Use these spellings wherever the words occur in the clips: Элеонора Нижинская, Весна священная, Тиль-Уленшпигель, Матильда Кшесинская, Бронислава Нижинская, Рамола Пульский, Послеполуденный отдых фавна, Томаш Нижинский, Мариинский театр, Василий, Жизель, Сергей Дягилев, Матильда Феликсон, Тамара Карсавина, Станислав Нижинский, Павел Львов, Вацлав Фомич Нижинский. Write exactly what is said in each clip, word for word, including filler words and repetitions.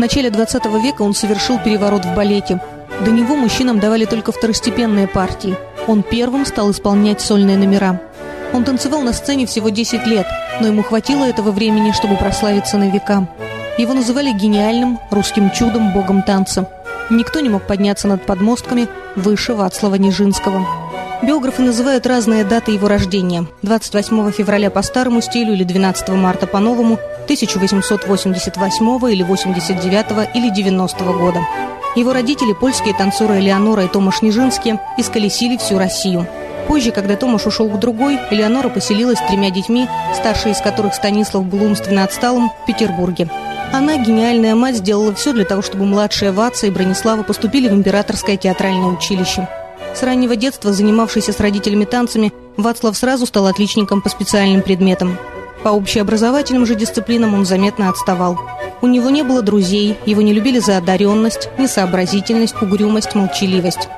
начале двадцатого века он совершил переворот в балете. До него мужчинам давали только второстепенные партии. Он первым стал исполнять сольные номера. Он танцевал на сцене всего десять лет, но ему хватило этого времени, чтобы прославиться на века. Его называли гениальным, русским чудом, богом танца. Никто не мог подняться над подмостками выше Вацлава Нижинского. Биографы называют разные даты его рождения. двадцать восьмого февраля по старому стилю или двенадцатого марта по новому, тысяча восемьсот восемьдесят восьмого или восемьдесят девятого или девяностого года. Его родители, польские танцоры Элеонора и Томаш Нижинские, исколесили всю Россию. Позже, когда Томаш ушел к другой, Элеонора поселилась с тремя детьми, старший из которых Станислав был умственно отсталым, в Петербурге. Она, гениальная мать, сделала все для того, чтобы младшие Ваца и Бронислава поступили в Императорское театральное училище. С раннего детства, занимавшийся с родителями танцами, Вацлав сразу стал отличником по специальным предметам. По общеобразовательным же дисциплинам он заметно отставал. У него не было друзей, его не любили за одаренность, несообразительность, угрюмость, молчаливость.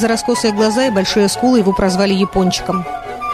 За раскосые глаза и большие скулы его прозвали «Япончиком».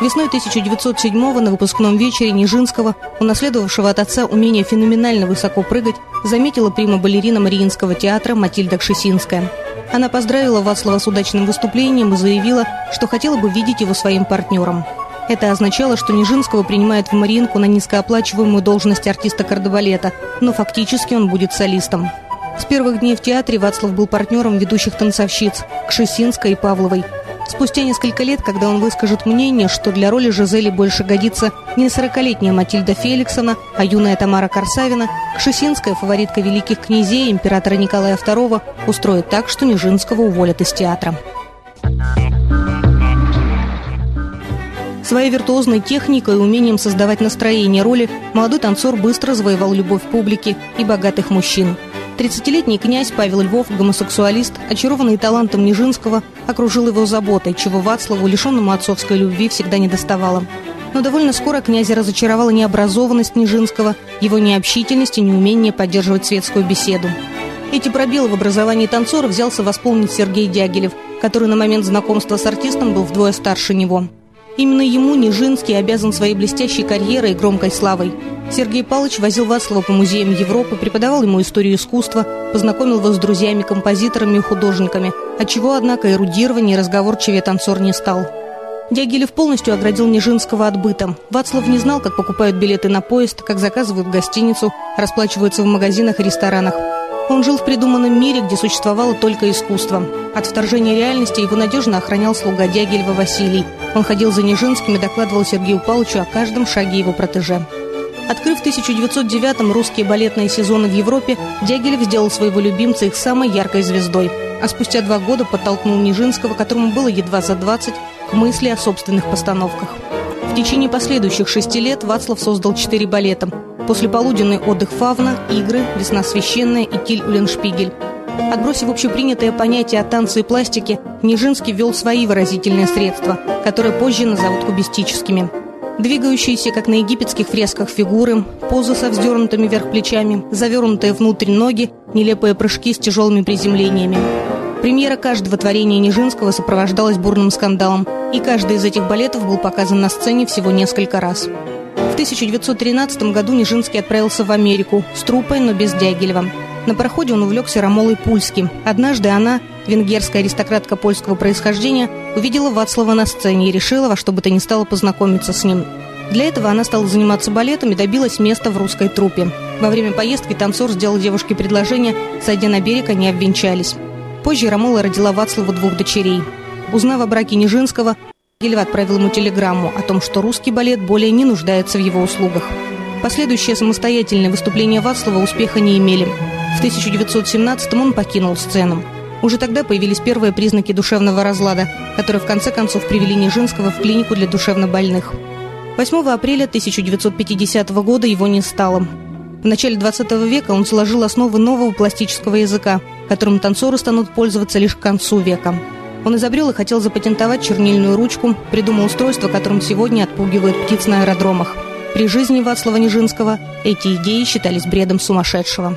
Весной тысяча девятьсот седьмого на выпускном вечере Нижинского, унаследовавшего от отца умение феноменально высоко прыгать, заметила прима-балерина Мариинского театра Матильда Кшесинская. Она поздравила Вацлава с удачным выступлением и заявила, что хотела бы видеть его своим партнером. Это означало, что Нижинского принимают в Мариинку на низкооплачиваемую должность артиста кардебалета, но фактически он будет солистом. С первых дней в театре Вацлав был партнером ведущих танцовщиц Кшесинской и Павловой. Спустя несколько лет, когда он выскажет мнение, что для роли Жизели больше годится не сорокалетняя Матильда Феликсона, а юная Тамара Карсавина, Кшесинская, фаворитка великих князей императора Николая второго, устроит так, что Нижинского уволят из театра. Своей виртуозной техникой и умением создавать настроение роли молодой танцор быстро завоевал любовь публики и богатых мужчин. тридцатилетний князь Павел Львов, гомосексуалист, очарованный талантом Нижинского, окружил его заботой, чего Вацлаву, лишенному отцовской любви, всегда недоставало. Но довольно скоро князя разочаровала необразованность Нижинского, его необщительность и неумение поддерживать светскую беседу. Эти пробелы в образовании танцора взялся восполнить Сергей Дягилев, который на момент знакомства с артистом был вдвое старше него. Именно ему Нижинский обязан своей блестящей карьерой и громкой славой. Сергей Палыч возил Вацлава по музеям Европы, преподавал ему историю искусства, познакомил его с друзьями, композиторами и художниками, отчего, однако, эрудированнее и разговорчивее танцор не стал. Дягилев полностью оградил Нижинского от быта. Вацлав не знал, как покупают билеты на поезд, как заказывают гостиницу, расплачиваются в магазинах и ресторанах. Он жил в придуманном мире, где существовало только искусство. От вторжения реальности его надежно охранял слуга Дягилева Василий. Он ходил за Нижинским и докладывал Сергею Палычу о каждом шаге его протеже. Открыв в тысяча девятьсот девятом русские балетные сезоны в Европе, Дягилев сделал своего любимца их самой яркой звездой. А спустя два года подтолкнул Нижинского, которому было едва за двадцать, к мысли о собственных постановках. В течение последующих шести лет Вацлав создал четыре балета: «Послеполуденный отдых фавна», «Игры», «Весна священная» и «Тиль-Уленшпигель». Отбросив общепринятое понятие о танце и пластике, Нижинский ввел свои выразительные средства, которые позже назовут кубистическими. Двигающиеся, как на египетских фресках, фигуры, позы со вздернутыми вверх плечами, завернутые внутрь ноги, нелепые прыжки с тяжелыми приземлениями. Премьера каждого творения Нижинского сопровождалась бурным скандалом, и каждый из этих балетов был показан на сцене всего несколько раз. В тысяча девятьсот тринадцатом году Нижинский отправился в Америку с труппой, но без Дягилева. На пароходе он увлекся Рамолой Пульским. Однажды она, венгерская аристократка польского происхождения, увидела Вацлава на сцене и решила во что бы то ни стало познакомиться с ним. Для этого она стала заниматься балетом и добилась места в русской труппе. Во время поездки танцор сделал девушке предложение, сойдя на берег, они обвенчались. Позже Рамола родила Вацлаву двух дочерей. Узнав о браке Нижинского, Дягилев отправил ему телеграмму о том, что русский балет более не нуждается в его услугах. Последующие самостоятельные выступления Вацлава успеха не имели. В тысяча девятьсот семнадцатом он покинул сцену. Уже тогда появились первые признаки душевного разлада, которые в конце концов привели Нижинского в клинику для душевнобольных. восьмого апреля тысяча девятьсот пятидесятого года его не стало. В начале двадцатого века он сложил основы нового пластического языка, которым танцоры станут пользоваться лишь к концу века. Он изобрел и хотел запатентовать чернильную ручку, придумал устройство, которым сегодня отпугивают птиц на аэродромах. При жизни Вацлава Нижинского эти идеи считались бредом сумасшедшего.